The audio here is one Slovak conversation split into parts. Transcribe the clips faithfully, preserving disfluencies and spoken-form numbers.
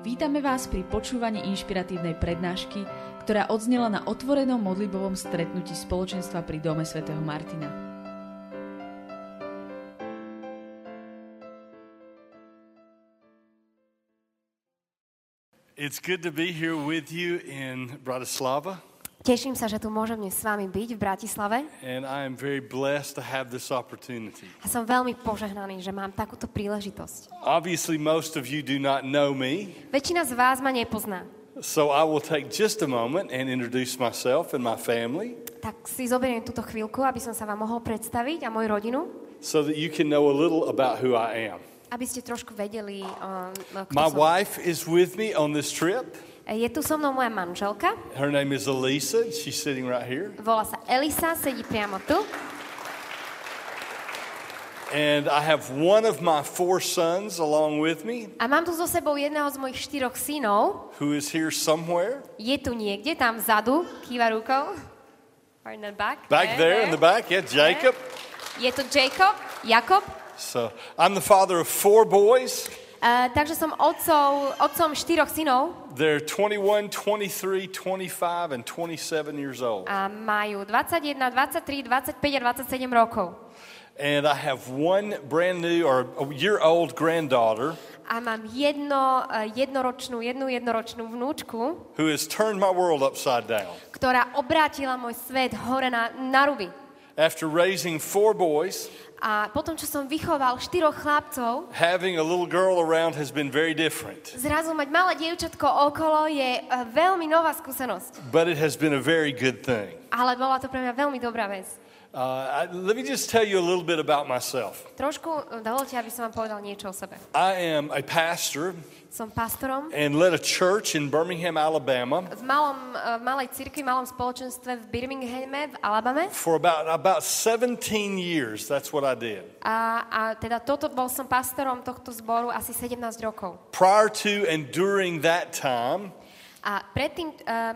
Vítame vás pri počúvaní inšpiratívnej prednášky, ktorá odznela na otvorenom modlitbovom stretnutí spoločenstva pri Dome svätého Martina. It's good to be here with you in Bratislava. Teším sa, že tu môžem dnes s vami byť v Bratislave. And I am very blessed to have this opportunity. A som veľmi požehnaný, že mám takúto príležitosť. Obviously most of you do not know me. Väčšina z vás ma nepozná. So I will take just a moment and introduce myself and my family. Tak si zoberiem túto chvíľku, aby som sa vám mohol predstaviť a moju rodinu. So that you can know a little about who I am. Aby ste trošku vedeli, um, kto som. My wife is with me on this trip. Je tu so mnou moja manželka. Her name is Elisa. She's sitting right here. Volá sa Elisa, sedí priamo tu. And I have one of my four sons along with me. A mám tu so sebou jedného z mojich štyroch synov. Who is here somewhere? Je tu niekde tam vzadu, kýva rukou. Or in the back. Back there, there in the back. Yeah, Jacob. Je tu Jacob, Jacob. So, I'm the father of four boys. Uh, takže som otcov, otcom štyroch synov. They're twenty-one, twenty-three, twenty-five and twenty-seven years old. A majú dvadsaťjeden, dvadsaťtri, dvadsaťpäť a dvadsaťsedem rokov. And I have one brand new or a year old granddaughter. A mám jedno, jednoročnú, jednu jednoročnú vnúčku. Who has turned my world upside down. Ktorá obrátila môj svet hore na, na ruby. After raising four boys. A potom, čo som vychoval štyroch chlapcov, having a little girl around has been very different. Zrazu mať malé dievčatko okolo je veľmi nová skúsenosť. But it has been a very good thing. Ale bola to pre mňa veľmi dobrá vec. Uh, let me just tell you a little bit about myself. Trošku dovolte, aby som vám povedal niečo o sebe. I am a pastor. Som pastorom. And led a church in Birmingham, Alabama. V malom v malej cirkvi, malom spoločenstve v Birminghame v Alabame. For about about seventeen years, that's what I did. A, a teda toto bol som pastorom tohto zboru asi sedemnásť rokov. Prior to and during that time, a predtým, uh,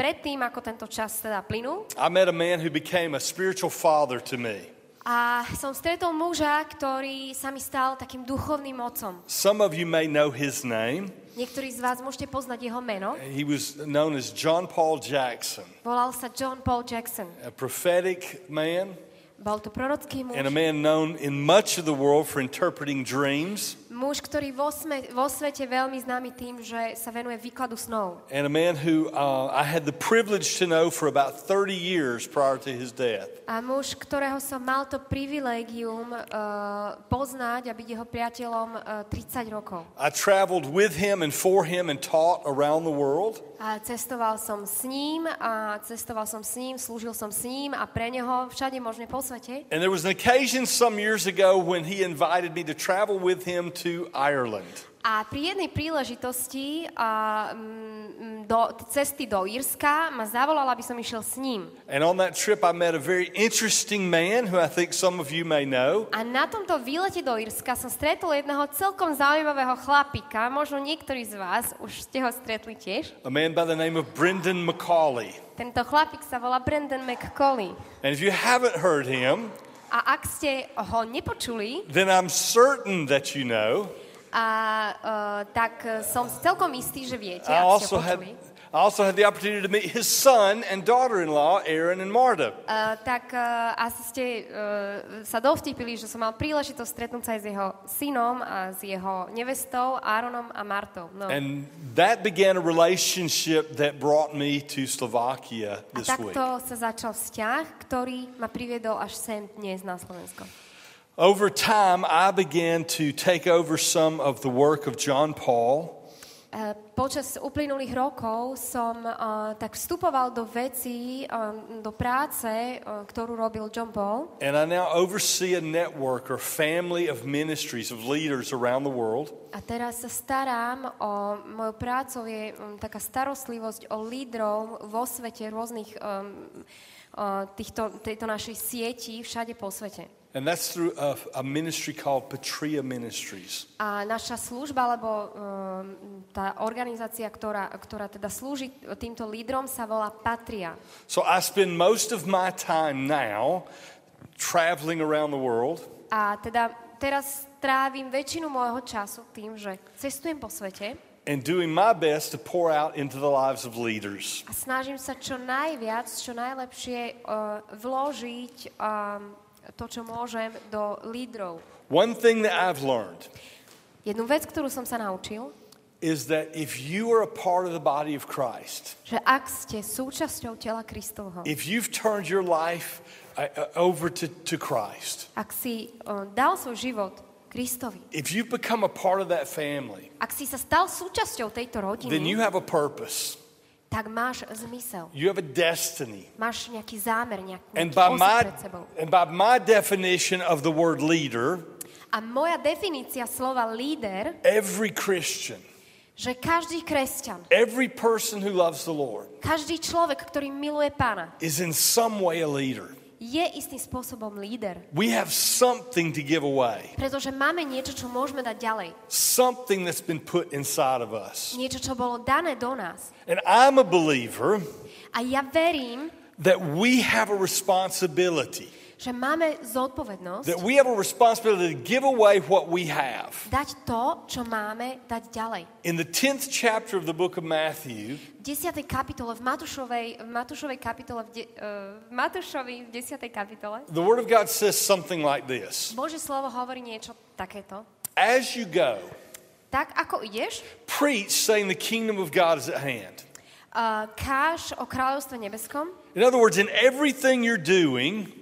predtým ako tento čas teda plynul, I met a man who became a spiritual father to me. A som stretol muža, ktorý sa mi stal takým duchovným otcom. Some of you may know his name. Niektorí z vás môžete poznať jeho meno. He was known as John Paul Jackson. Volal sa John Paul Jackson. A prophetic man. Bol to prorocký muž. And a man known in much of the world for interpreting dreams. Muž, ktorý vo, sme, vo svete veľmi známy tým, že sa venuje výkladu snov. And a man who uh, I had the privilege to know for about thirty years prior to his death. A muž, ktorého som mal to privilégium uh, poznať a byť jeho priateľom uh, tridsať rokov. I traveled with him and for him and taught around the world. A cestoval som s ním, a cestoval som s ním, slúžil som s ním a pre neho všade možne po svete. And there was an occasion some years ago when he invited me to travel with him to Ireland. A pri jednej príležitosti a, m, do cesty do Írska ma zavolal, aby som išiel s ním. And on that trip I met a very interesting man who I think some of you may know. A na tomto výlete do Írska som stretol jedného celkom zaujímavého chlapíka, možno niektorí z vás už ste ho stretli tiež. A man by the name of Brendan McCauley. Tento chlapík sa volá Brendan McCauley. And if you haven't heard him, a ak ste ho nepočuli, then I'm certain that you know. A uh, tak som celkom istý, že viete, ak ste ho počuli. I also had the opportunity to meet his son and daughter-in-law, Aaron and Marta. Uh, tak uh, asi ste uh, sa dovtipili, že som mal príležitosť stretnúť sa aj s jeho synom a s jeho nevestou, Aaronom a Martou. No. And that began a relationship that brought me to Slovakia this week. A takto sa začal vzťah, ktorý ma priviedol až sem dnes na Slovensko. Over time, I began to take over some of the work of John Paul. Uh, počas uplynulých rokov som uh, tak vstupoval do vecí, um, do práce, uh, ktorú robil John Paul. And I now oversee a network or family of ministries of leaders around the world. A teraz sa starám o moju prácu, je um, taká starostlivosť o lídrov vo svete rôznych um, uh, týchto, tejto našej sieti všade po svete. And that's through a, a ministry called Patria Ministries. A naša služba, alebo um, tá organizácia, ktorá, ktorá teda slúži týmto lídrom, sa volá Patria. So I spend most of my time now traveling around the world. A teda teraz trávim väčšinu môjho času tým, že cestujem po svete. and doing my best to pour out into the lives of leaders. A snažím sa čo najviac, čo najlepšie uh, vložiť um, to, čo môžem do lídrov. One thing that I've learned. Jednu vec, ktorú som sa naučil, is that if you are a part of the body of Christ, že ak ste súčasťou tela Kristovho, if you've turned your life over to, to Christ, ak si uh, dal svoj život Kristovi, if you've become a part of that family, ak si sa stal súčasťou tejto rodiny, then you have a purpose. Tak máš zmysel. You have a destiny. Máš nejaký zámer, nejakú and by my pred sebou. And by my definition of the word leader, a moja definícia slova líder, every Christian, že každý kresťan, every person who loves the Lord, každý človek, ktorý miluje Pána, is in some way a leader. Je istým spôsobom líder. We have something to give away. Pretože máme niečo, čo môžeme dať ďalej. Something that's been put inside of us. Niečo, čo bolo dané do nás. And I'm a believer. A ja verím, that we have a responsibility. Že máme zodpovednosť, that we have a responsibility to give away what we have. Dať to, čo máme, dať ďalej. In the tenth chapter of the book of Matthew, v desiatej kapitole v Matúšovej, v Matúšovej kapitole v, de, uh, v Matúšovi v desiatej kapitole, the word of God says something like this. Božie slovo hovorí niečo takéto. As you go, tak ako ideš, preach saying the kingdom of God is at hand. Uh, káž o kráľovstve nebeskom. In other words, in everything you're doing,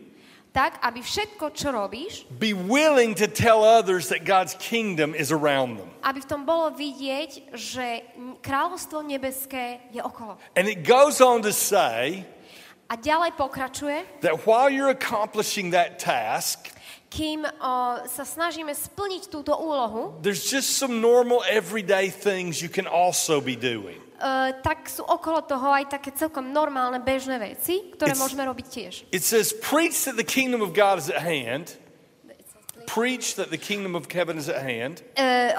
tak, aby všetko, čo robíš, be willing to tell others that God's kingdom is around them. Aby v tom bolo vidieť, že kráľovstvo nebeské je okolo. And it goes on to say, a ďalej pokračuje, that while you're accomplishing that task, kým uh, sa snažíme splniť túto úlohu, there's just some normal everyday things you can also be doing. Uh, tak sú okolo toho aj také celkom normálne bežné veci, ktoré it's, môžeme robiť tiež. It says, preach that the kingdom of God is at hand. Preach that the kingdom of heaven is at hand. Uh,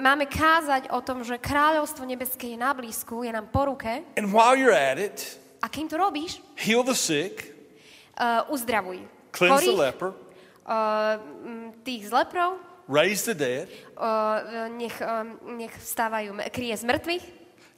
máme kázať o tom, že kráľovstvo nebeské je na blízku, je nám po ruke. And while you're at it, a kým to robíš, heal the sick, uh, uzdravuj chorých, the leper, uh, tých z leprov, raise the dead, uh, nech, um, nech vstávajú, kryje z mŕtvych,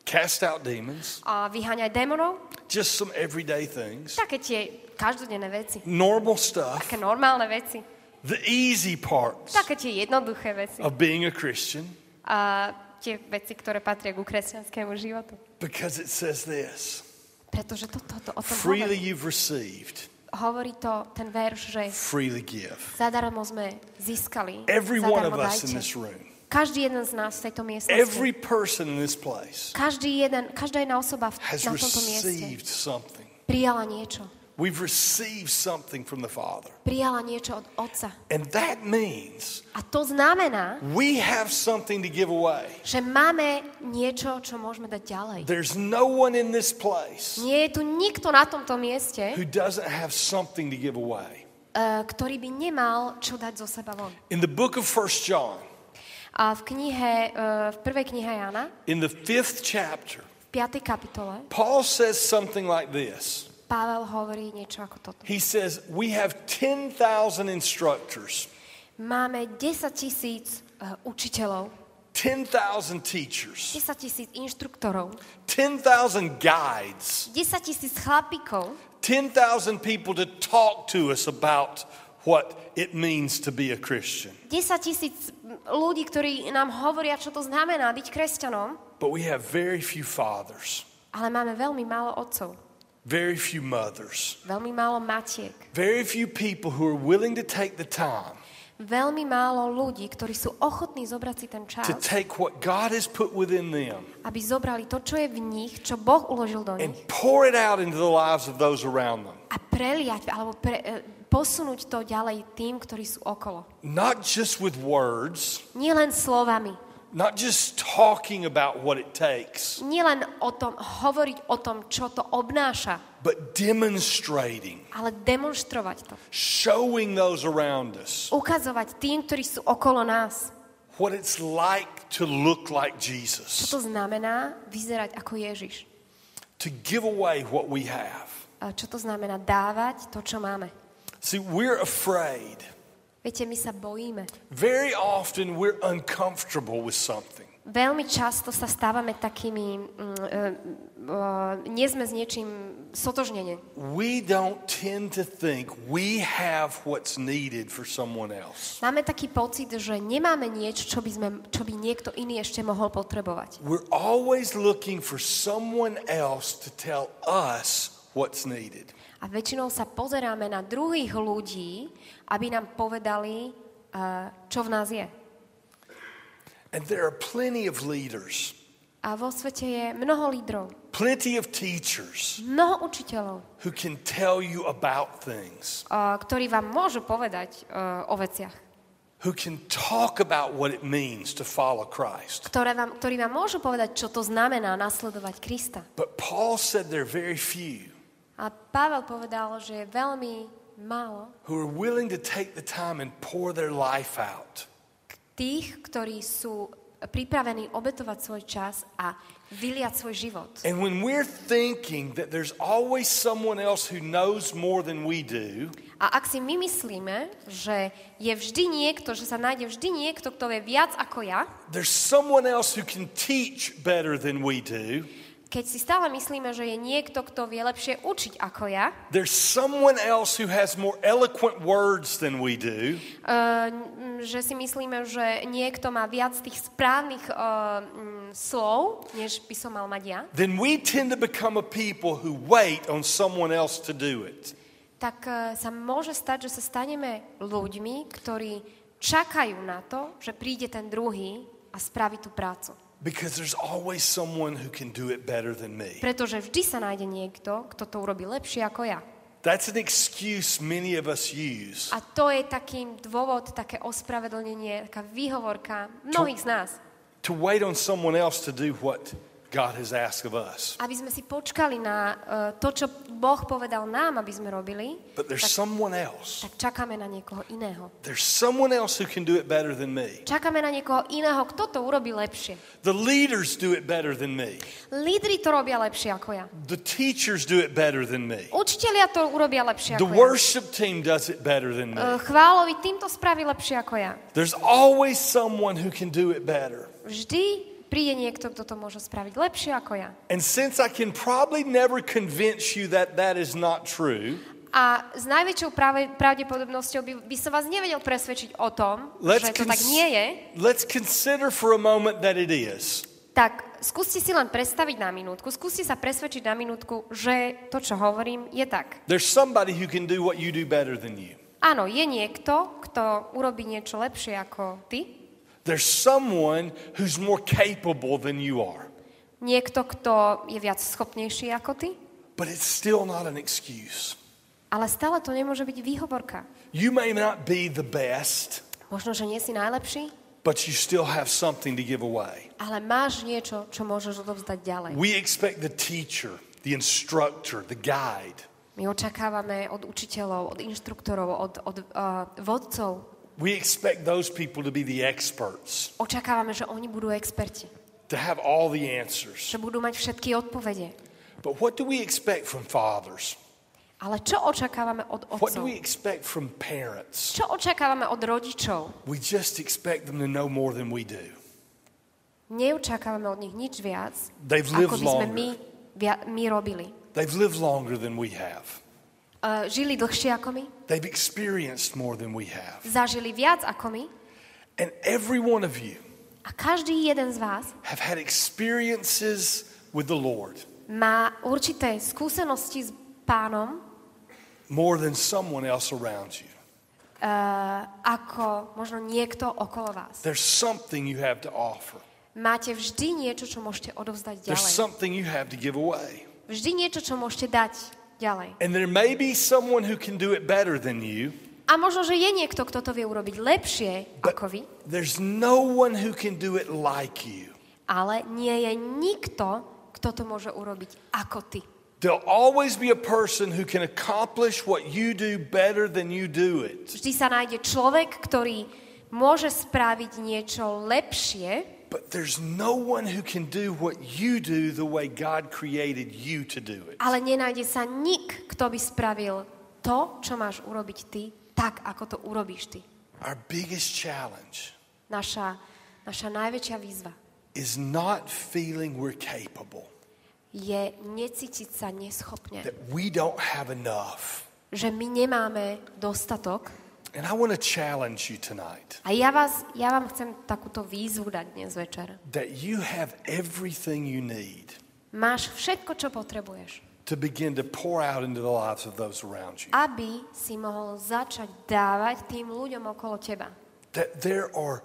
cast out demons. A vyháňaj démonov. Just some everyday things. Také tie každodenné veci. Normal stuff. Také normálne veci. The easy parts. Také tie jednoduché veci. Of being a Christian. A tie veci, ktoré patria ku kresťanskému životu. Because it says this. Pretože to toto o tom freely hovorí. You've received. Hovorí to ten verš, že freely give. Zadarmo sme získali. Every one of us dajte. In this room. Každý jeden z nás v tejto miestnosti, every person in this place, každý jeden, každá jedna osoba v, na tomto mieste prijala niečo. We've received something from the Father. Prijala niečo od Otca. And that means, a to znamená, we have something to give away. Že máme niečo, čo môžeme dať ďalej. There's no one in this place, nie je tu nikto na tomto mieste, who doesn't have something to give away. Uh, ktorý by nemal čo dať zo seba von. In the book of First John, a v knihe, v prvej knihe Jána, in the fifth chapter, v piatej kapitole, Paul says something like this. Pavel hovorí niečo ako toto. He says, we have ten thousand instructors. Máme desaťtisíc uh, učiteľov. ten thousand teachers. desaťtisíc inštruktorov. ten thousand guides. desaťtisíc chlapíkov. ten thousand people to talk to us about what it means to be a Christian. desaťtisíc ľudí, ktorí nám hovoria, čo to znamená byť kresťanom. But we have very few fathers. Ale máme veľmi málo otcov. Very few mothers. Veľmi málo matiek. Very few people who are willing to take the time. Veľmi málo ľudí, ktorí sú ochotní zobrať si ten čas, to take what God has put within them, aby zobrali to, čo je v nich, čo Boh uložil do nich, and pour it out into the lives of those around them. A preliať, alebo pre, posunúť to ďalej tým, ktorí sú okolo. Not just with words, nie len slovami, not just talking about what it takes, nie len o tom, hovoriť o tom, čo to obnáša, but demonstrating, ale demonstrovať to, showing those around us, ukazovať tým, ktorí sú okolo nás, what it's like to look like Jesus, čo to znamená vyzerať ako Ježiš, to give away what we have, a čo to znamená dávať to, čo máme. See, we're afraid. Viete, my sa bojíme. Very often we're uncomfortable with something. veľmi často sa stávame takými, uh, uh, nie sme s niečím sotožnení. We don't tend to think we have what's needed for someone else. Máme taký pocit, že nemáme niečo, čo by sme, čo by niekto iný ešte mohol potrebovať. We're always looking for someone else to tell us what's needed. A väčšinou sa pozeráme na druhých ľudí, aby nám povedali, uh, čo v nás je. And there are plenty of leaders. A vo svete je mnoho lídrov. Plenty of teachers. Mnoho učiteľov. Who can tell you about things. Uh, ktorí vám môžu povedať uh, o veciach. Who can talk about what it means to follow Christ. Ktoré vám, ktorí vám môžu povedať, čo to znamená nasledovať Krista. But Paul said there are very few. A Pavel povedal, že je veľmi málo. Who are willing to take the time and pour their life out. Tých, ktorí sú pripravení obetovať svoj čas a vyliať svoj život. And when we're thinking that there's always someone else who knows more than we do. A ak si my myslíme, že je vždy niekto, že sa nájde vždy niekto, kto vie viac ako ja. There's someone else who can teach better than we do. Keď si stále myslíme, že je niekto, kto vie lepšie učiť ako ja. There's someone else who has more eloquent words than we do. Uh, že si myslíme, že niekto má viac tých správnych uh, um, slov, než by som mal mať ja. Then we tend to become a people who wait on someone else to do it. Tak uh, sa môže stať, že sa staneme ľuďmi, ktorí čakajú na to, že príde ten druhý a spraví tú prácu. Because there's always someone who can do it better than me. Pretože vždy sa nájde niekto, kto to urobí lepšie ako ja. That's an excuse many of us use. A to je takým dôvod, také ospravedlnenie, taká výhovorka mnohých z nás. To wait on someone else to do what God has asked of us. Aby sme si počkali na uh, to, čo Boh povedal nám, aby sme robili. But there's tak, someone else. Tak čakáme na niekoho iného. There's someone else who can do it better than me. Čakáme na niekoho iného, kto to urobí lepšie. The leaders do it better than me. Lídri to robia lepšie ako ja. The teachers do it better than me. Učitelia to urobia lepšie ako ja. The worship team does it better than me. Uh, chválový tým to spraví lepšie ako ja. There's always someone who can do it better. Vždy príde niekto, kto to môže spraviť lepšie ako ja. And since I can probably never convince you that that is not true. A s najväčšou pravdepodobnosťou by, by som vás nevedel presvedčiť o tom, že to cons- tak nie je. Let's consider for a moment that it is. Tak skúste si len predstaviť na minútku, skúste sa presvedčiť na minútku, že to, čo hovorím, je tak. There's somebody who can do what you do better than you. Áno, je niekto, kto urobí niečo lepšie ako ty. There's someone who's more capable than you are. Niekto, kto je viac schopnejší ako ty. But it's still not an excuse. Ale stále to nemôže byť výhovorka. You may not be the best. Možno, že nie si najlepší. But you still have something to give away. Ale máš niečo, čo môžeš odovzdať ďalej. We expect the teacher, the instructor, the guide. My očakávame od učiteľov, od inštruktorov, od, od uh, vodcov. We expect those people to be the experts. Očakávame, že oni budú experti. To have all the answers. Že budú mať všetky odpovede. But what do we expect from fathers? Ale čo očakávame od otcov? What do we expect from parents? Čo očakávame od rodičov? We just expect them to know more than we do. Neočakávame od nich nič viac, ako by sme my, my robili. They've lived longer than we have. Uh, žili dlhšie ako my. They've experienced more than we have. Zažili viac ako my. And every one of you. A každý jeden z vás. Have had experiences with the Lord. Má určité skúsenosti s Pánom. More than someone else around you. Uh, ako možno niekto okolo vás. There's something you have to offer. Máte vždy niečo, čo môžete odovzdať ďalej. There's something you have to give away. Vždy niečo, čo môžete dať. Ďalej. And there may be someone who can do it better than you. A možno, že je niekto, kto to vie urobiť lepšie ako vy. There's no one who can do it like you. Ale nie je nikto, kto to môže urobiť ako ty. There'll always be a person who can accomplish what you do better than you do it. Vždy sa nájde človek, ktorý môže spraviť niečo lepšie. But there's no one who can do what you do the way God created you to do it. Ale nenájde sa nik, kto by spravil to, čo máš urobiť ty, tak ako to urobíš ty. Our biggest challenge. Naša naša najväčšia výzva is not feeling we're capable. Je necítiť sa neschopne. That we don't have enough. Že my nemáme dostatok. And I want to challenge you tonight. A ja vás ja vám chcem takúto výzvu dať dnes večer. That you have everything you need. Máš všetko, čo potrebuješ. To begin to pour out into the lives of those around you. Aby si mohol začať dávať tým ľuďom okolo teba. That there are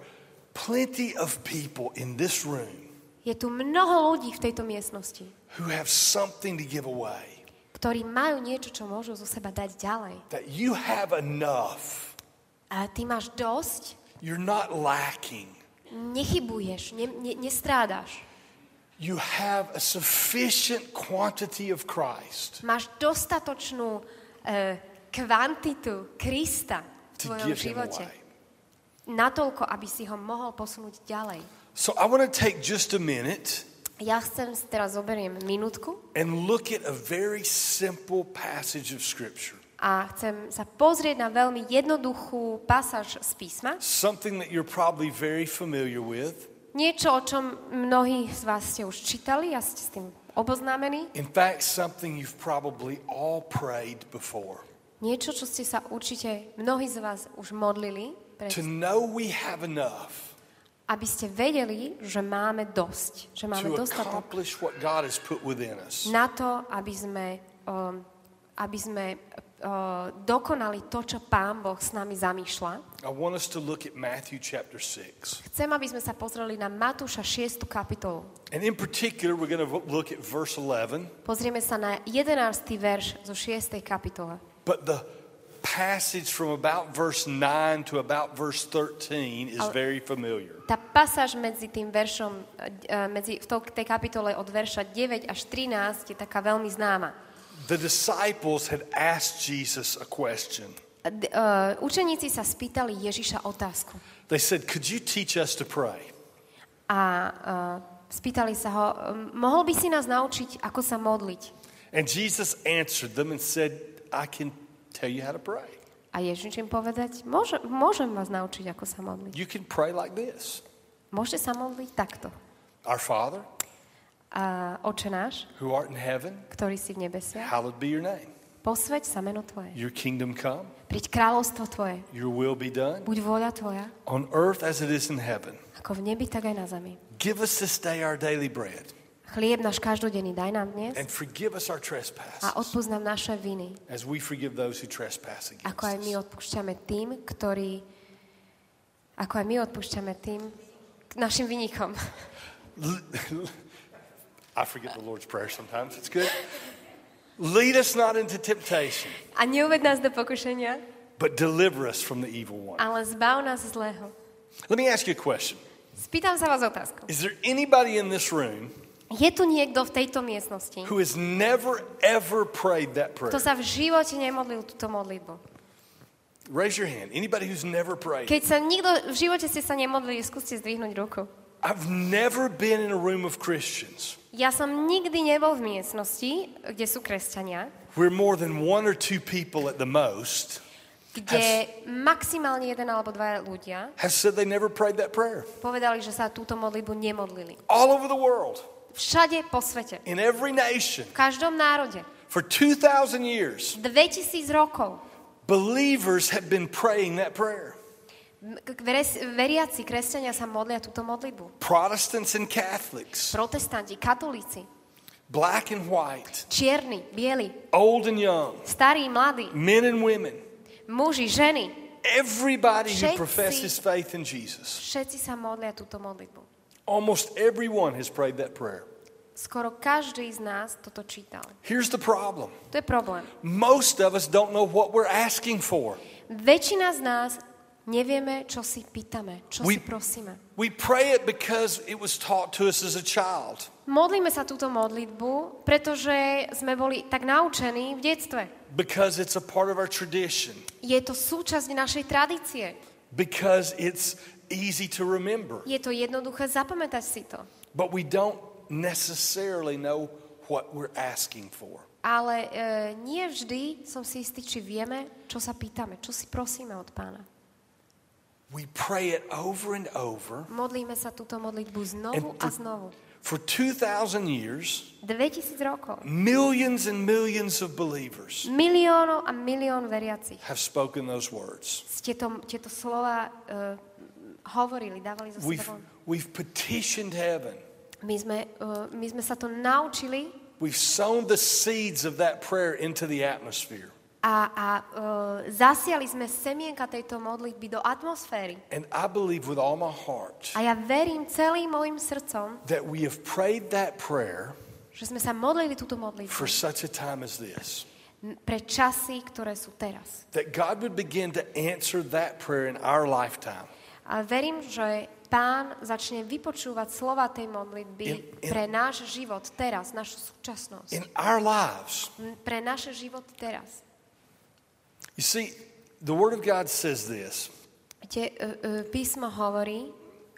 plenty of people in this room. Je tu mnoho ľudí v tejto miestnosti. Who have something to give away. Ktorí majú niečo, čo môžu zo seba dať ďalej. That you have enough. A ty máš dosť. You're not lacking. Nechybuješ, ne, ne, nestrádaš. You have a sufficient quantity of Christ. Máš dostatočnú eh, kvantitu Krista v tvojom živote. Natoľko, aby si ho mohol posunúť ďalej. So I want to take just a minute. Ja chcem teraz zoberiem minútku. And look at a very simple passage of scripture. A chcem sa pozrieť na veľmi jednoduchú pasáž z písma. Something that you're probably very familiar with. Niečo, o čom mnohí z vás ste už čítali a ste s tým oboznámení. In fact, something you've probably all prayed before. Niečo, čo ste sa určite mnohí z vás už modlili. To know we have enough. Aby ste vedeli, že máme dosť. Že máme dostatok. To accomplish what God has put within us. Na to, aby sme, um, aby sme uh, dokonali to, čo Pán Boh s nami zamýšľa. I want us to look at Matthew chapter six. Chcem, aby sme sa pozreli na Matúša šiestú kapitolu. And in particular we're going to look at verse eleven. Pozrieme sa na jedenásty verš zo šiestej kapitole. But the passage from about verse nine to about verse thirteen is very familiar. Tá pasáž medzi tým veršom medzi v tej kapitole od verša deväť až trinásť je taká veľmi známa. The disciples had asked Jesus a question. Uh, učeníci sa spýtali Ježiša otázku. They said, could you teach us to pray? A uh, spýtali sa ho, mohol by si nás naučiť, ako sa modliť? And Jesus answered them and said, I can tell you how to pray. A Ježiš im povedať, môžem, môžem vás naučiť, ako sa modliť. You can pray like this. Môžete sa modliť takto. Our Father, uh, Oče náš, who art in heaven, ktorý si v nebesiach, hallowed be your name. Posväť sa meno tvoje. Your kingdom come. Príď kráľovstvo tvoje. Your will be done. Buď vôľa tvoja. On earth as it is in heaven. Ako v nebi, tak aj na zemi. Give us this day our daily bread. Chlieb náš každodenný daj nám dnes. And forgive us our trespasses. A odpusť nám naše viny. As we forgive those who trespass against us. Ako aj my odpúšťame tým, ktorí ako aj my odpúšťame tým našim vinníkom. I forget the Lord's prayer sometimes. It's good. Lead us not into temptation. A neuved nás do pokušenia. But deliver us from the evil one. Ale zbav nás zlého. Let me ask you a question. Spýtam sa vás otázku. Is there anybody in this room? Je tu niekto v tejto miestnosti? Who has never ever prayed that prayer? Kto sa v živote nemodlil túto modlitbu? Raise your hand. Anybody who's never prayed. Keď sa nikto v živote ste sa nemodlili, skúste zdvihnúť ruku. I've never been in a room of Christians. Ja som nikdy nebol v miestnosti, kde sú kresťania. We're more than one or two people at the most. Kde maximálne jeden alebo dva ľudia. Has said they never prayed that prayer. Povedali, že sa túto modlitbu nemodlili. All over the world. Všade po svete. In every nation. V každom národe. For two thousand years. dvetisíc rokov. Believers have been praying that prayer. Veriaci kresťania sa modlia túto modlitbu. Protestants and Catholics. Protestanti, katolíci. Black and white. Čierni, bieli. Old and young. Starí, mladí. Men and women. Muži, ženy. Everybody who professes faith in Jesus. Všetci sa modlia túto modlitbu. Almost everyone has prayed that prayer. Skoro každý z nás toto čítal. Here's the problem. To je problém. Most of us don't know what we're asking for. Väčšina z nás nevieme, čo si pýtame, čo we, si prosíme. We pray it because it was taught to us as a child. Modlíme sa túto modlitbu, pretože sme boli tak naučení v detstve. Because it's a part of our tradition. Je to súčasť našej tradície. Because it's easy to remember. Je to jednoduché zapamätať si to. But we don't necessarily know what we're asking for. Ale e, nie vždy som si istý, či vieme, čo sa pýtame, čo si prosíme od Pána. We pray it over and over. Modlíme sa túto modlitbu znovu a znovu. For two thousand years, dvetisíc rokov, millions and millions of believers miliónov a milión veriacich have spoken those words. Tieto, tieto slova uh, hovorili, dávali zo we've, we've petitioned heaven. My sme, uh, my sme sa to naučili. We've sown the seeds of that prayer into the atmosphere. A, a uh, zasiali sme semienka tejto modlitby do atmosféry. And I believe with all my heart, a ja verím celým mojim srdcom, that we have prayed that prayer, že sme sa modlili túto modlitbu, for such a time as this, pre časy, ktoré sú teraz. That God would begin to answer that prayer in our lifetime. A verím, že Pán začne vypočúvať slova tej modlitby in, in, pre náš život teraz, našu súčasnosť. In our lives. Pre náš život teraz. You see, the Word of God says this. Te, uh, uh, písmo hovorí,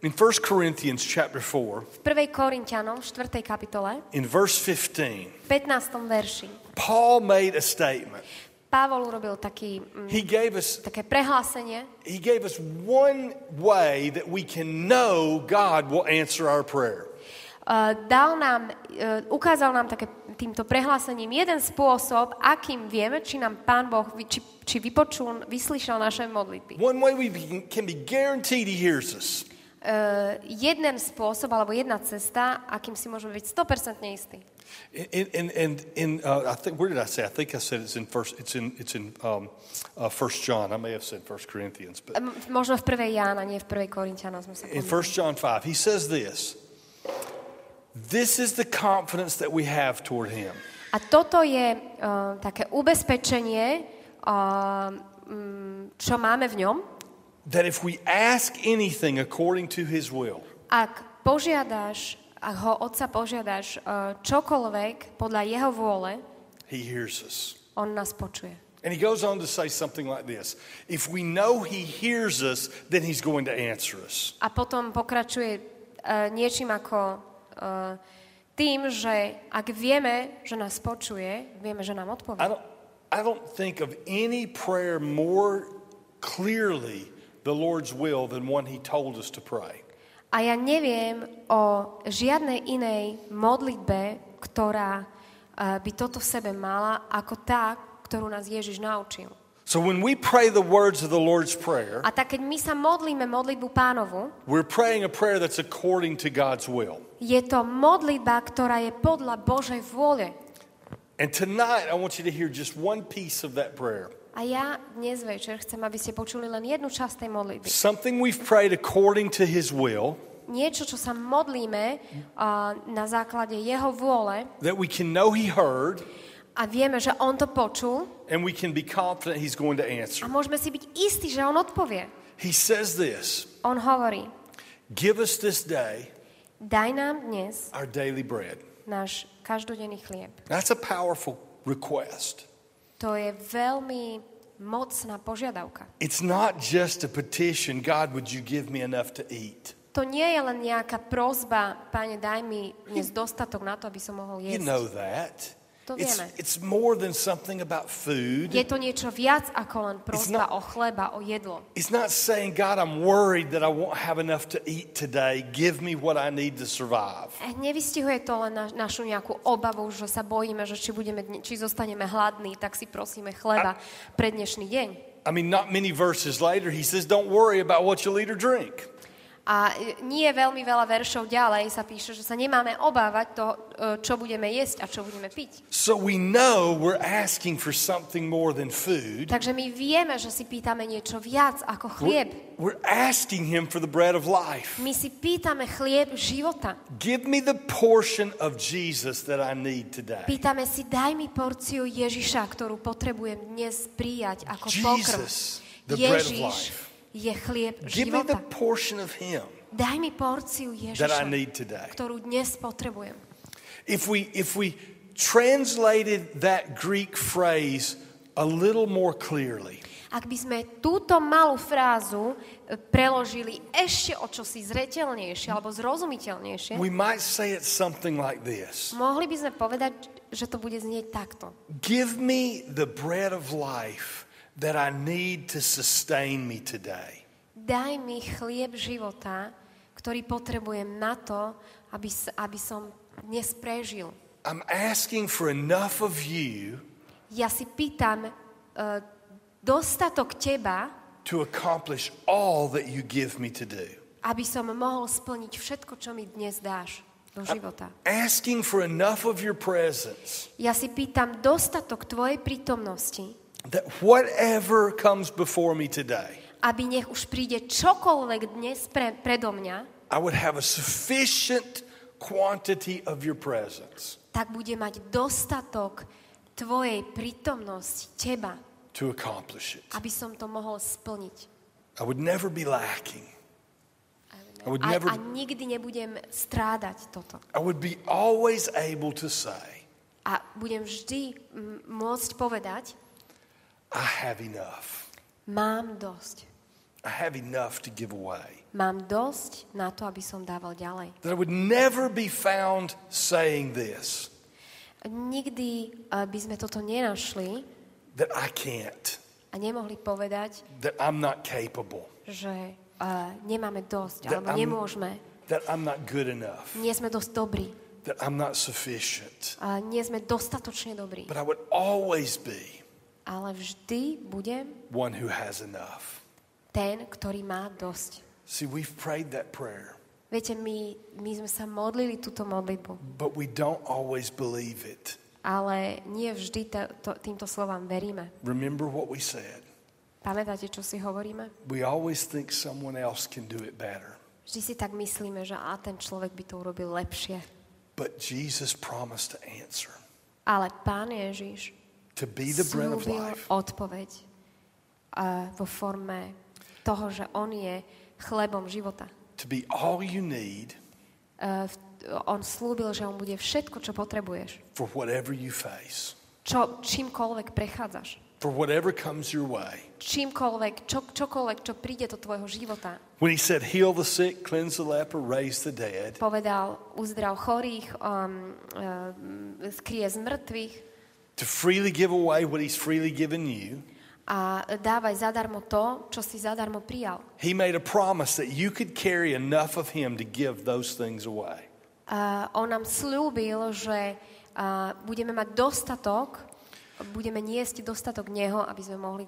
in First Corinthians chapter four, v prvej Korinťanom štvrtej kapitole, in verse fifteen, pätnástom verši, Paul made a statement. Pavol urobil taký, he gave us, také prehlásenie. He gave us one way that we can know God will answer our prayer. Uh, dal nám, uh, ukázal nám také, týmto prehlásením jeden spôsob, akým vieme, či nám Pán Boh či, či vypočul, vyslyšal naše modlitby. One way we can be guaranteed he hears us. Uh, jeden spôsob alebo jedna cesta, akým si môžeme byť sto percent istí. In, in, in, in, uh, I think, where did I say? I think I said it's in first. It's in. It's in. Um, uh, First John. I may have said First Corinthians, but. Možno v prvej Jána, nie v prvej Korinťanom sme sa pomýlili. In First John five, he says this. This is the confidence that we have toward him. A toto je uh, také ubezpečenie, uh, čo máme v ňom. That if we ask anything according to his will. Ak požiadaš. Ak ho Otca požiadaš uh, čokoľvek podľa jeho vôle, he hears us. On nás počuje. And he goes on to say something like this. If we know he hears us, then he's going to answer us. A potom pokračuje uh, niečím ako uh, tým, že ak vieme, že nás počuje, vieme, že nám odpovie. I don't, I don't think of any prayer more clearly the Lord's will than one he told us to pray. A ja neviem o žiadnej inej modlitbe, ktorá by toto v sebe mala, ako tá, ktorú nás Ježiš naučil. So when we pray the words of the Lord's prayer, a tak keď my sa modlíme modlitbu Pánovu, we're praying a prayer that's according to God's will. Je to modlitba, ktorá je podľa Božej vôle. And tonight I want you to hear just one piece of that prayer. A ja dnes večer chcem, aby ste počuli len jednu časť tej modlitby. Something we've prayed according to his will. Niečo, čo sa modlíme uh, na základe jeho vôle. That we can know he heard. A vieme, že on to počul. And we can be confident he's going to answer. A môžeme si byť istí, že on odpovie. He says this. On hovorí. Give us this day. Daj nám dnes. Our daily bread. Náš každodenný chlieb. That's a powerful request. To je veľmi mocná požiadavka. It's not just a petition, God, would you give me enough to eat? To nie je len nejaká prosba, Pane, daj mi dnes dostatok na to, aby som mohol jesť. You know that. To vieme. It's, it's more than something about food. Je to niečo viac ako len prosba o chleba, o jedlo. It's not saying, God, I'm worried that I won't have enough to eat today. Give me what I need to survive. Nevystihuje to len na, našu nejakú obavu, že sa bojíme, že či budeme, či zostaneme hladní, tak si prosíme chleba I, pre dnešný deň. I mean, not many verses later, he says, don't worry about what you'll eat or drink. A nie veľmi veľa veršov ďalej sa píše, že sa nemáme obávať toho, čo budeme jesť a čo budeme piť. So we know we're asking for something more than food. Takže my vieme, že si pýtame niečo viac ako chlieb. We're, we're asking him for the bread of life. My si pýtame chlieb života. Give me the portion of Jesus that I need today. Pýtame si, daj mi porciu Ježiša, ktorú potrebujem dnes prijať ako pokrm. Ježiš je chlieb života. Daj mi porciu Ježiša, ktorú dnes potrebujem. If we if we translated that Greek phrase a little more clearly. Ak by sme túto malú frázu preložili ešte o čosi zreteľnejšie alebo zrozumiteľnejšie, we might say it something like this. Mohli by sme povedať, že to bude znieť takto. Give me the bread of life that I need to sustain me today. Daj mi chlieb života, ktorý potrebujem na to, aby, aby som dnes prežil. I'm asking for enough of you. Ja si pýtam uh, dostatok teba, to accomplish all that you give me to do. Aby som mohol splniť všetko, čo mi dnes dáš do života. I'm asking for enough of your presence. Ja si pýtam dostatok tvojej prítomnosti. That whatever comes before me today. Aby nech už príde čokoľvek dnes pre, predo mňa. I would have a sufficient quantity of your presence. Tak bude mať dostatok tvojej prítomnosti, teba, to accomplish it. Aby som to mohol splniť. I would never be lacking. I would never. A, a nikdy nebudem strádať toto. I would be always able to say. A budem vždy m- môcť povedať. I have enough. Mám dosť. I have enough to give away. Mám dosť na to, aby som dával ďalej. That I would never be found saying this. Nikdy by sme toto nenašli. That I can't. A nemohli povedať. That I'm not capable. Že uh, nemáme dosť, that alebo I'm, nemôžeme. That I'm not good enough. Nie sme dosť dobrí. That I'm not sufficient. Uh, nie sme dostatočne dobrí. But I would always be. Ale vždy budem. One who has enough. Ten, ktorý má dosť. See, we've prayed that prayer. Viete, my, my sme sa modlili túto modlitbu. But we don't always believe it. Ale nie vždy to, to, týmto slovám veríme. Remember what we said. Pamätáte, čo si hovoríme? We always think someone else can do it better. Vždy si tak myslíme, že a ten človek by to urobil lepšie. But Jesus promised to answer. Ale Pán Ježiš slúbil odpoveď uh, vo forme toho, že on je chlebom života. To be all you need. Uh, on slúbil, že on bude všetko, čo potrebuješ. For whatever you face. Čo, čímkoľvek prechádzaš. For whatever comes your way. Čímkoľvek, čo, čokoľvek, čo príde do tvojho života. When he said, heal the sick, cleanse the leper, raise the dead. Povedal, uzdrav chorých, um, uh, skriez mŕtvych. To freely give away what he's freely given you. A dávaj zadarmo to, čo si zadarmo prijal. He made a promise that you could carry enough of him to give those things away. Uh, on nám slúbil, že uh, budeme mať dostatok, budeme niesť dostatok neho, aby sme mohli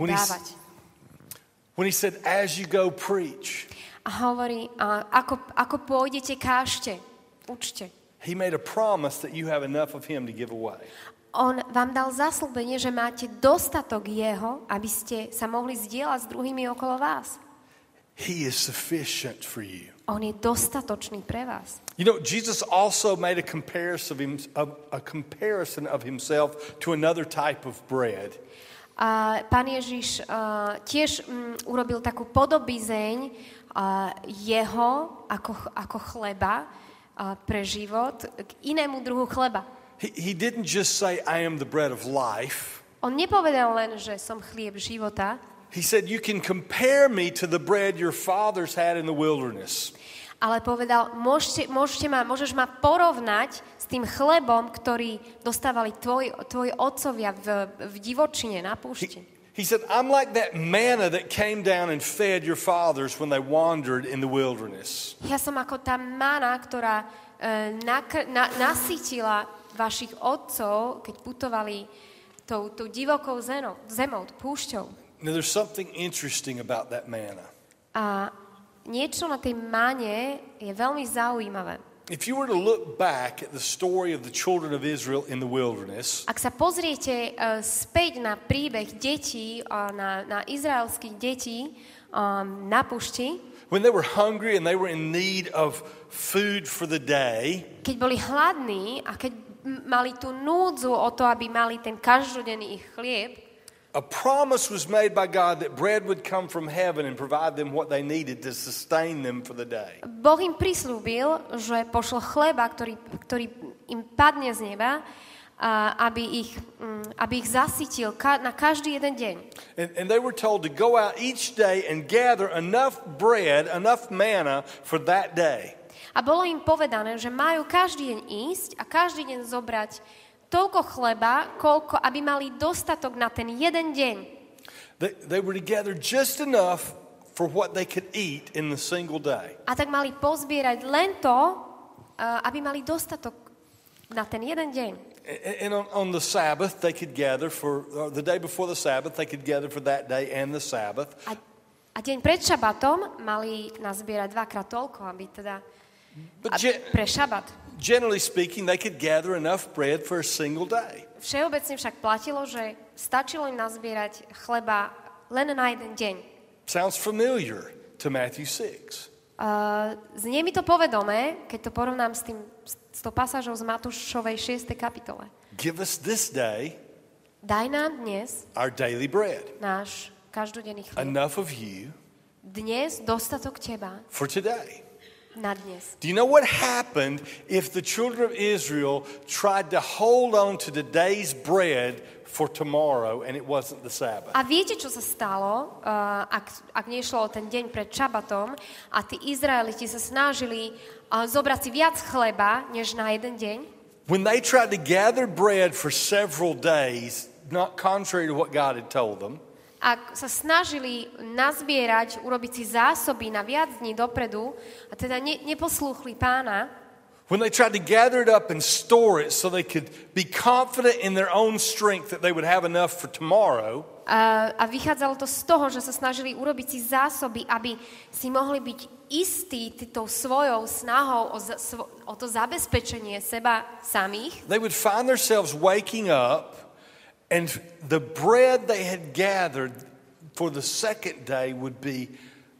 when dávať. He, when he said, as you go, preach. A hovorí, uh, ako, ako pôjdete, kážte, učte. He made a promise that you have enough of him to give away. On vám dal zasľúbenie, že máte dostatok jeho, aby ste sa mohli zdieľať s druhými okolo vás. He is sufficient for you. On je dostatočný pre vás. You know, Jesus also made a comparison of, him, of, a comparison of himself to another type of bread. A Pán Ježiš uh, tiež um, urobil takú podobizeň uh, jeho ako, ako chleba uh, pre život k inému druhu chleba. He, he didn't just say, I am the bread of life. On nepovedal len, že som chlieb života. He said, you can compare me to the bread your fathers had in the wilderness. Ale povedal, môžete, môžete ma, môžeš ma porovnať s tým chlebom, ktorý dostávali tvoji, tvoji otcovia v, v divočine na púšti. He, he said, I'm like that manna that came down and fed your fathers when they wandered in the wilderness. Ja som ako tá mana, ktorá e, nakr- na, nasytila vašich otcov, keď putovali tou, tou divokou zemou, zemou, púšťou. Now there's something interesting about that manna. A niečo na tej mane je veľmi zaujímavé. If you were to look back at the story of the children of Israel in the wilderness. Ak sa pozriete uh, späť na príbeh detí, uh, na, na izraelských detí um, na púšti. When they were hungry and they were in need of food for the day. Keď boli hladní a keď mali tú núdzu o to, aby mali ten každodenný ich chlieb. A promise was made by God that bread would come from heaven and provide them what they needed to sustain them for the day. Boh im prisľúbil, že pošlo chleba, ktorý, ktorý im padne z neba, aby ich, aby ich zasytil na každý jeden deň. And, and they were told to go out each day and gather enough bread, enough manna for that day. A bolo im povedané, že majú každý deň ísť a každý deň zobrať toľko chleba, koľko, aby mali dostatok na ten jeden deň. They, they were together just enough for what they could eat in the single day. A tak mali pozbierať len to, aby mali dostatok na ten jeden deň. And on, on the Sabbath they could gather for the day before the Sabbath they could gather for that day and the Sabbath. A, a deň pred šabatom mali nazbierať dvakrát toľko, aby teda a, ge- pre šabat. Generally speaking they could gather enough bread for a single day. Všeobecne však platilo, že stačilo im nazbierať chleba len na jeden deň. Sounds familiar to Matthew six. Uh, znie mi to povedomé, keď to porovnám s tým s tou pasážou z Matúšovej šiestej kapitole. Give us this day. Daj nám dnes our daily bread. Náš každodenný chlieb. Enough of you. Dnes dostatok teba. For today. Na dnes. Do you know what happened if the children of Israel tried to hold on to today's bread for tomorrow and it wasn't the Sabbath? A viete, čo sa stalo, uh, ak, ak nešlo o ten deň pred šabatom a tí Izraeliti sa snažili uh, zobrať si viac chleba, než na jeden deň? When they tried to gather bread for several days, not contrary to what God had told them. Ak sa snažili nazbierať, urobiť si zásoby na viac dní dopredu, a teda ne, neposlúchli Pána. When they tried to gather it up and store it so they could be confident in their own strength that they would have enough for tomorrow. A, a vychádzalo to z toho, že sa snažili urobiť si zásoby, aby si mohli byť istí tou svojou snahou o, svo, o to zabezpečenie seba samých. They would find themselves waking up and the bread they had gathered for the second day would be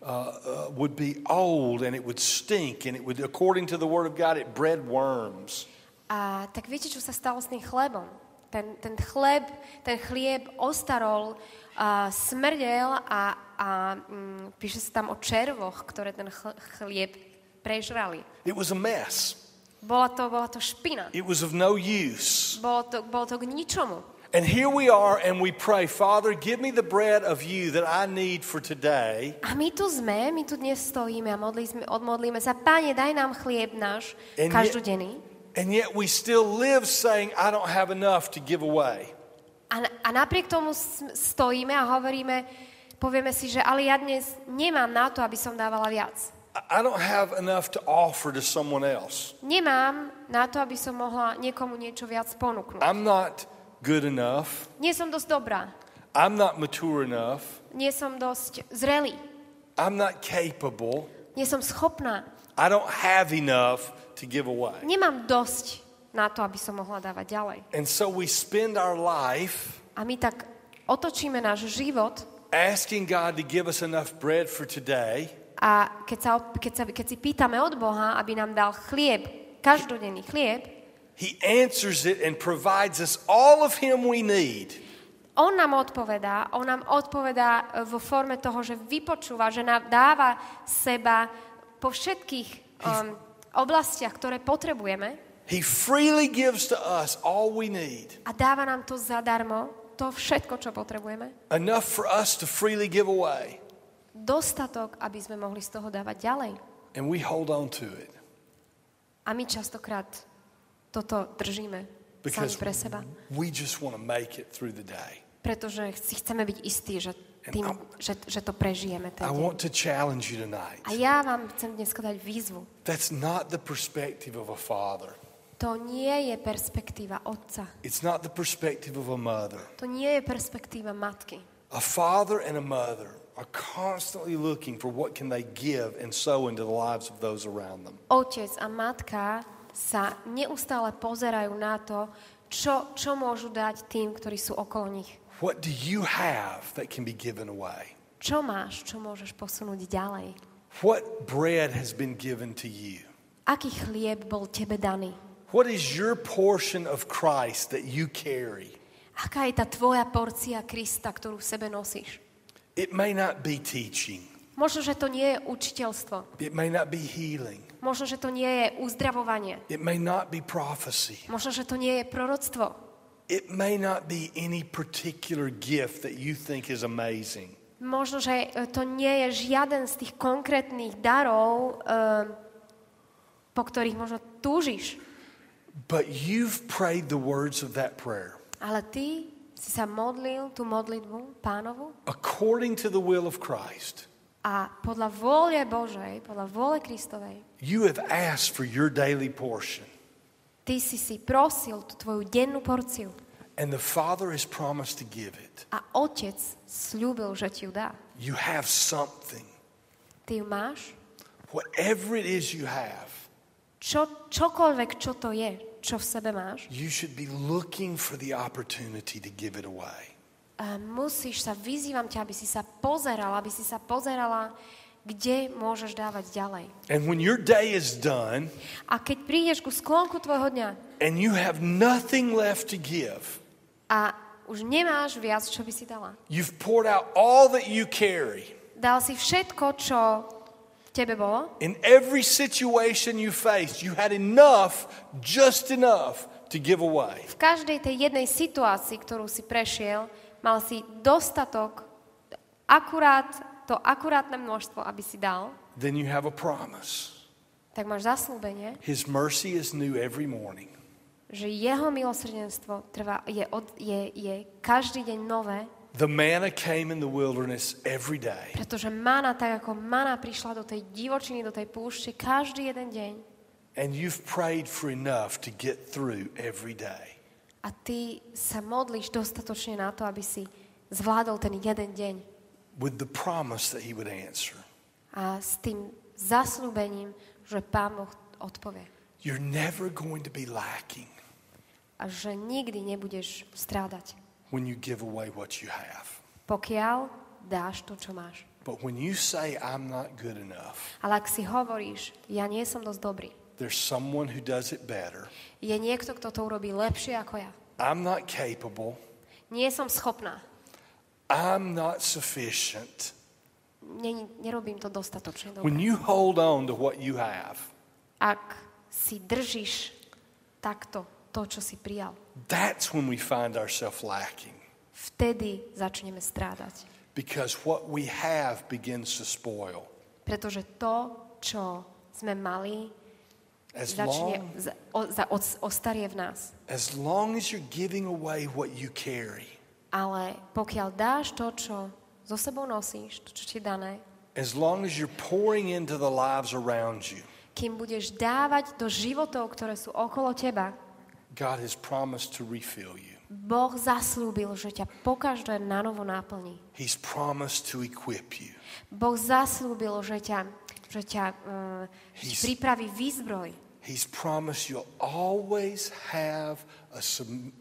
Uh, uh, would be old and it would stink and it would, according to the word of God, it bred worms. A tak viete, čo sa stalo s tým chlebom? Ten, ten chleb, ten chlieb ostarol, uh, smrdel a, a um, píše sa tam o červoch, ktoré ten chl- chlieb prežrali. It was a mess. Bola to, bola to špina. It was of no use. Bolo to, bolo to k ničomu. And here we are and we pray, Father, give me the bread of you that I need for today. A my tu sme, my tu dnes stojíme a modlíme, odmodlíme sa, Pane, daj nám chlieb náš každodenný. And yet we still live saying I don't have enough to give away. A, a napriek tomu stojíme a hovoríme, povieme si, že ale ja dnes nemám na to, aby som dávala viac. I don't have enough to offer to someone else. Nemám na to, aby som mohla niekomu niečo viac ponúknuť. I'm not good enough. Nie som dosť dobrá. I'm not mature enough. Nie som dosť zrelý. I'm not capable. Nie som schopná. I don't have enough to give away. Nemám dosť na to, aby som mohla dávať ďalej. And so we spend our life. A my tak otočíme náš život. Asking God to give us enough bread for today. A keď sa, keď sa, keď si pýtame od Boha, aby nám dal chlieb, každodenný chlieb, He answers it and provides us all of him we need. On nám odpovedá, on nám odpovedá vo forme toho, že vypočúva, že nám dáva seba po všetkých um, oblastiach, ktoré potrebujeme. He freely gives to us all we need. A dáva nám to zadarmo, to všetko, čo potrebujeme. Enough for us to freely give away. Dostatok, aby sme mohli z toho dávať ďalej. And we hold on to it. A my častokrát toto držíme sami pre seba. We just want to make it through the day. Pretože si chceme byť istí, že, tým, že, že to prežijeme ten deň. I want to challenge you tonight. A ja vám chcem dneska dať výzvu. That's not the perspective of a father. To nie je perspektíva otca. It's not the perspective of a mother. To nie je perspektíva matky. A father and a mother are constantly looking for what can they give and sow into the lives of those around them. Otec a matka sa neustále pozerajú na to, čo, čo môžu dať tým, ktorí sú okolo nich. What do you have that can be given away? Čo máš, čo môžeš posunúť ďalej? What bread has been given to you? Aký chlieb bol tebe daný? What is your portion of Christ that you carry? Aká je tá tvoja porcia Krista, ktorú v sebe nosíš? It may not be teaching. Možno, že to nie je učiteľstvo. It may not be healing. Možno, že to nie je uzdravovanie. It may not be prophecy. Možno, že to nie je proroctvo. It may not be any particular gift that you think is amazing. Možno, že to nie je žiaden z tých konkrétnych darov, um, po ktorých možno túžiš. But you've prayed the words of that prayer. Ale ty si sa modlil tú modlitbu Pánovu? According to the will of Christ. A podľa vôle Božej, podľa vôle Kristovej, you have asked for your daily portion. Ty si si prosil tú tvoju dennú porciu. And the Father has promised to give it. A Otec sľúbil, že ti ju dá. You have something. Ty ju máš? Whatever it is you have. Čo, čokoľvek, čo to je, čo v sebe máš. You should be looking for the opportunity to give it away. A musíš sa, vyzývam ťa, aby si sa pozerala, aby si sa pozerala, kde môžeš dávať ďalej. And when your day is done, a keď prídeš ku sklonku tvojho dňa, and you have nothing left to give, a už nemáš viac, čo by si dala. You've poured out all that you carry. Dal si všetko, čo v tebe bolo. In every situation you faced, you had enough, just enough to give away. V každej tej jednej situácii, ktorú si prešiel, mal si dostatok, akurát, to akurátne množstvo, aby si dal. Then you have a promise. Tak máš zasľúbenie. His mercy is new every morning. Že jeho milosrdenstvo trvá, je, je, je každý deň nové. The manna came in the wilderness every day. Pretože manna, tak ako manna prišla do tej divočiny, do tej púšte, každý jeden deň. And you've prayed for enough to get through every day. A ty sa modlíš dostatočne na to, aby si zvládol ten jeden deň. With the promise that he would answer. A s tým zasľúbením, že Pán Boh odpovie. You're never going to be lacking. A že nikdy nebudeš strádať. When you give away what you have. Pokiaľ dáš to, čo máš. But when you say I'm not good enough. Ale ak si hovoríš, ja nie som dosť dobrý. There's someone who does it better. Je niekto, kto to urobí lepšie ako ja. I'm not capable. Nie som schopná. I'm not sufficient. Ne, nerobím to dostatočne dobre. When you hold on to what you have. Ak si držíš takto to, čo si prijal. That's when we find ourselves lacking. Vtedy začneme strádať. Because what we have begins to spoil. Pretože to, čo sme mali, As long, za, o, za, o, ostarie v nás. As long as you're giving away what you carry. Ale pokiaľ dáš to, čo so sebou nosíš, to, čo ti je dané. As long as you're pouring into the lives around you. Kým budeš dávať do životov, ktoré sú okolo teba. God has promised to refill you. Boh zasľúbil, že ťa pokaždé na novo naplní. He's promised to equip you. Boh zasľúbil, že ťa že ťa uh, pripraví výzbroj. He's promised you'll always have a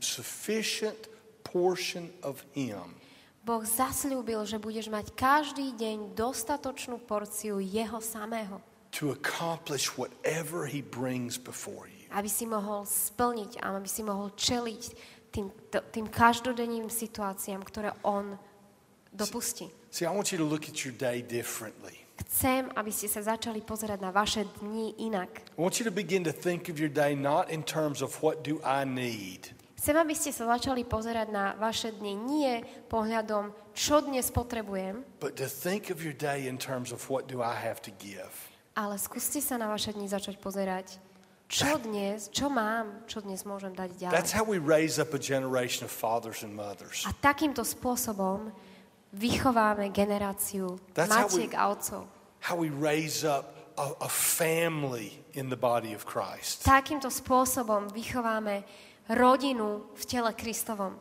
sufficient portion of him. Boh zasľúbil, že budeš mať každý deň dostatočnú porciu jeho samého. To accomplish whatever he brings before you. Aby si mohol splniť a aby si mohol čeliť tým, tým každodenným situáciám, ktoré on dopustí. See, I want you to look at your day differently. Chcem, aby ste sa začali pozerať na vaše dni inak. Chcem, aby ste sa začali pozerať na vaše dni nie pohľadom, čo dnes potrebujem, ale skúste sa na vaše dni začať pozerať, čo dnes, čo mám, čo dnes môžem dať ďalej. That's how we raise up a generation of fathers and mothers. A takýmto spôsobom vychováme generáciu matiek a otcov. How we raise up a, a family in the body of Christ. Takýmto spôsobom vychováme rodinu v tele Kristovom.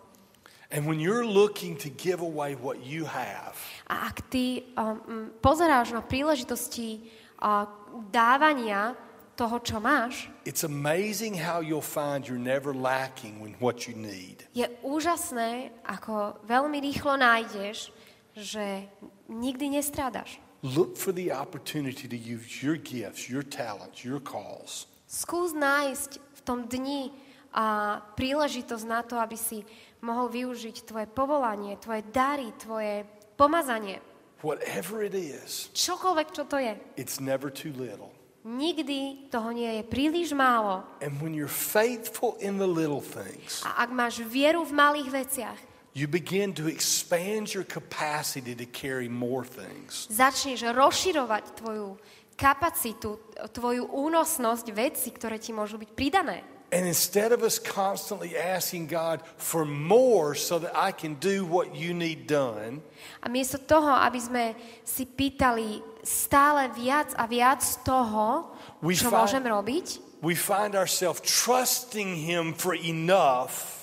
And when you're looking to give away what you have. A ak ty um, pozeráš na príležitosti uh, dávania toho, čo máš. It's amazing how you'll find you're never lacking in what you need. Je úžasné, ako veľmi rýchlo nájdeš, že nikdy nestrádaš. Look for the opportunity to use your gifts, your talents, your calls. Skús nájsť v tom dni a príležitosť na to, aby si mohol využiť tvoje povolanie, tvoje dary, tvoje pomazanie. Whatever it is. Čokoľvek, čo to je. It's never too little. Nikdy toho nie je príliš málo. And when you're faithful in the little things. A ak máš vieru v malých veciach. You begin to expand your capacity to carry more things. Začneš rozširovať tvoju kapacitu, tvoju únosnosť vecí, ktoré ti môžu byť pridané. And instead of us constantly asking God for more so that I can do what you need done. A miesto toho, aby sme si pýtali stále viac a viac toho, čo môžem robiť. We find ourselves trusting him for enough.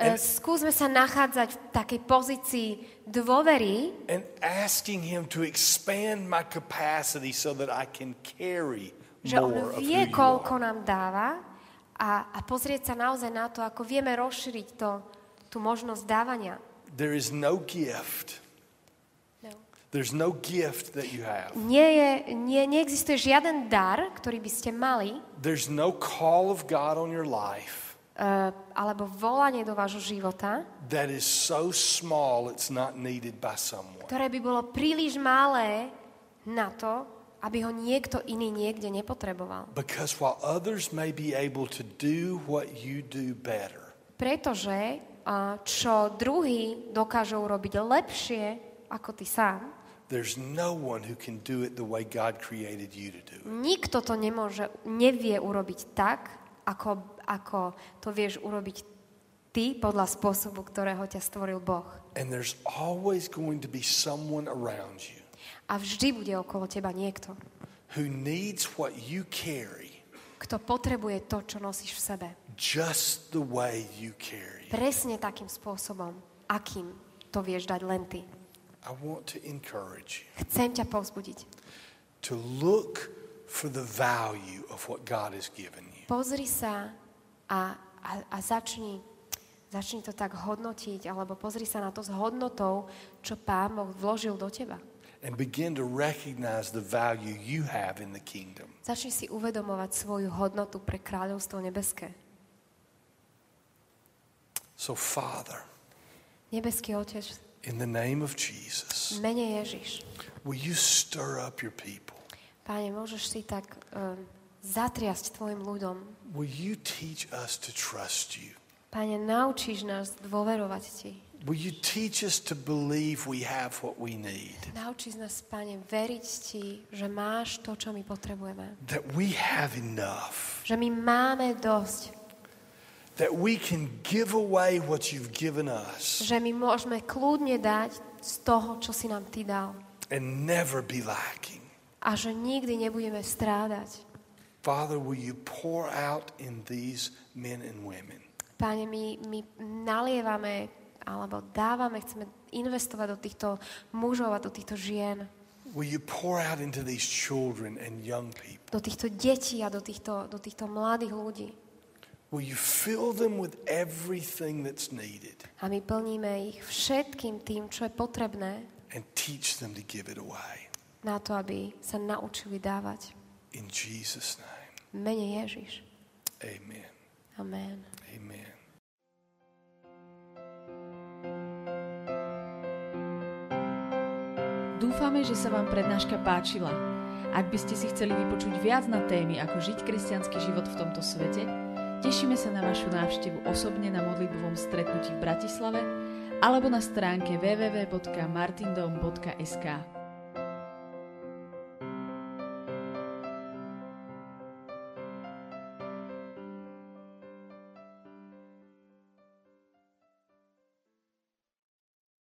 And, skúsme sa nachádzať v takej pozícii dôvery. And asking him to expand my capacity so that I can carry more of who you are. Že on vie, koľko nám dáva. A, a pozrieť sa naozaj na to, ako vieme rozšíriť to, tú možnosť dávania. There is no gift. No. There's no gift that you have. Nie je, nie, neexistuje žiaden dar, ktorý by ste mali. There's no call of God on your life. Uh, alebo volanie do vášho života. That is so small it's not needed by someone. Ktoré by bolo príliš malé na to, aby ho niekto iný niekde nepotreboval. Because while others may be able to do what you do better. Pretože čo druhý dokáže urobiť lepšie ako ty sám. There's no one who can do it the way God created you to do it. Nikto to nemôže, nevie urobiť tak, ako, ako to vieš urobiť ty podľa spôsobu, ktorého ťa stvoril Boh. And there's always going to be someone around you. A vždy bude okolo teba niekto, who needs what you carry, kto potrebuje to, čo nosíš v sebe. Just the way you carry. Presne takým spôsobom, akým to vieš dať len ty. I want to encourage you. Chcem ťa povzbudiť. To look for the value of what God has given you. Pozri sa a, a, a začni, začni to tak hodnotiť, alebo pozri sa na to s hodnotou, čo Pán Boh vložil do teba. And begin to recognize the value you have in the kingdom. Začni si uvedomovať svoju hodnotu pre kráľovstvo nebeské. So Father, nebeský Otec, in the name of Jesus, mene Ježiš, will you stir up your people? Pane, môžeš si tak um, zatriasť tvojim ľuďom. Will you teach us to trust you? Pane, naučíš nás dôverovať ti. Will you teach us to believe we have what we need? Naučíš nás, Pane, veriť ti, že máš to, čo my potrebujeme. That we have enough. Že my máme dosť. That we can give away what you've given us. Že my môžeme kľudne dať z toho, čo si nám ty dal. And never be lacking. A že nikdy nebudeme strádať. Father, will you pour out in these men and women? Pane, my, my nalievame alebo dávame, chceme investovať do týchto mužov a do týchto žien. Will you pour out into these children and young people? Do týchto detí a do týchto, do týchto mladých ľudí. Will you fill them with everything that's needed? A my plníme ich všetkým tým, čo je potrebné. And teach them to give it away. Na to, aby sa naučili dávať. In Jesus' name. V mene Ježiš. Amen. Amen. Amen. Dúfame, že sa vám prednáška páčila. Ak by ste si chceli vypočuť viac na témy, ako žiť kresťanský život v tomto svete, tešíme sa na vašu návštevu osobne na modlitbovom stretnutí v Bratislave alebo na stránke w w w dot martin dom dot s k.